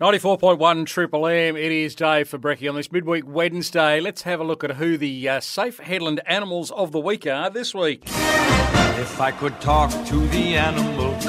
94.1 Triple M, it is Dave for Brekkie on this midweek Wednesday. Let's have a look at who the Safe Headland Animals of the Week are this week. If I could talk to the animals,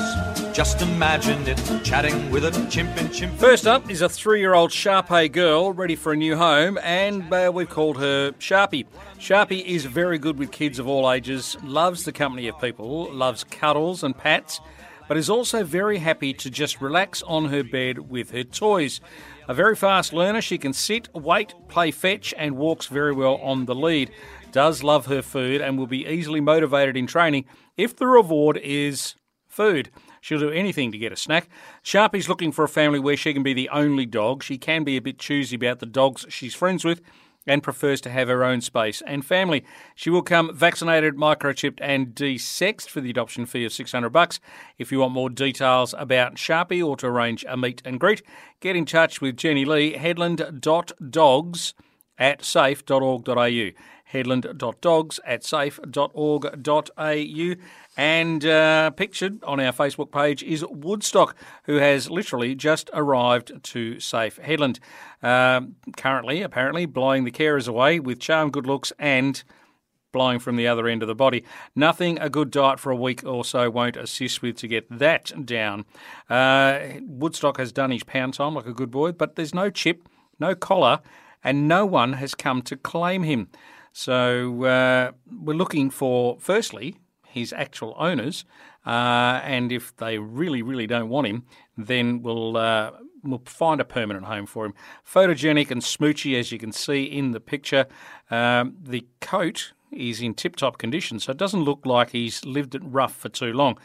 just imagine it, chatting with a chimp and chimp. First up is a 3-year-old Shar-Pei girl ready for a new home, and we've called her Shar-Pei. Shar-Pei is very good with kids of all ages, loves the company of people, loves cuddles and pats, but is also very happy to just relax on her bed with her toys. A very fast learner, she can sit, wait, play fetch, and walks very well on the lead. Does love her food and will be easily motivated in training if the reward is food. She'll do anything to get a snack. Shar-Pei's looking for a family where she can be the only dog. She can be a bit choosy about the dogs she's friends with and prefers to have her own space and family. She will come vaccinated, microchipped and de-sexed for the adoption fee of $600. If you want more details about Shar-Pei or to arrange a meet and greet, get in touch with Jenny Lee, headland.dogs@safe.org.au. headland.dogs@safe.org.au. And pictured on our Facebook page is Woodstock, who has literally just arrived to Safe Headland. Currently, apparently, blowing the carers away with charm, good looks and blowing from the other end of the body. Nothing a good diet for a week or so won't assist with to get that down. Woodstock has done his pound time like a good boy, but there's no chip, no collar, and no one has come to claim him. So we're looking for, firstly, his actual owners, and if they really, really don't want him, then we'll find a permanent home for him. Photogenic and smoochy, as you can see in the picture. The coat is in tip-top condition, so it doesn't look like he's lived it rough for too long.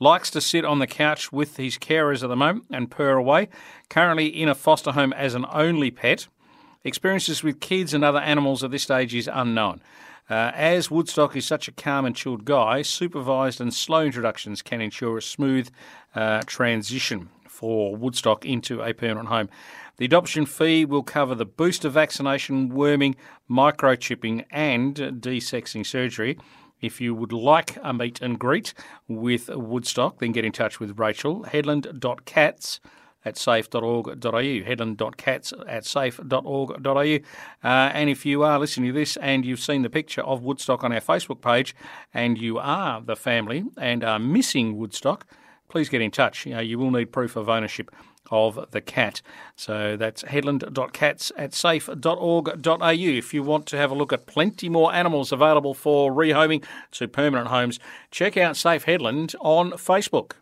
Likes to sit on the couch with his carers at the moment and purr away. Currently in a foster home as an only pet. Experiences with kids and other animals at this stage is unknown. As Woodstock is such a calm and chilled guy, supervised and slow introductions can ensure a smooth transition for Woodstock into a permanent home. The adoption fee will cover the booster vaccination, worming, microchipping and de-sexing surgery. If you would like a meet and greet with Woodstock, then get in touch with Rachel, headland.cats@safe.org.au, headland.cats@safe.org.au. And if you are listening to this and you've seen the picture of Woodstock on our Facebook page and you are the family and are missing Woodstock, please get in touch. You will need proof of ownership of the cat. So that's headland.cats@safe.org.au. If you want to have a look at plenty more animals available for rehoming to permanent homes, check out Safe Headland on Facebook.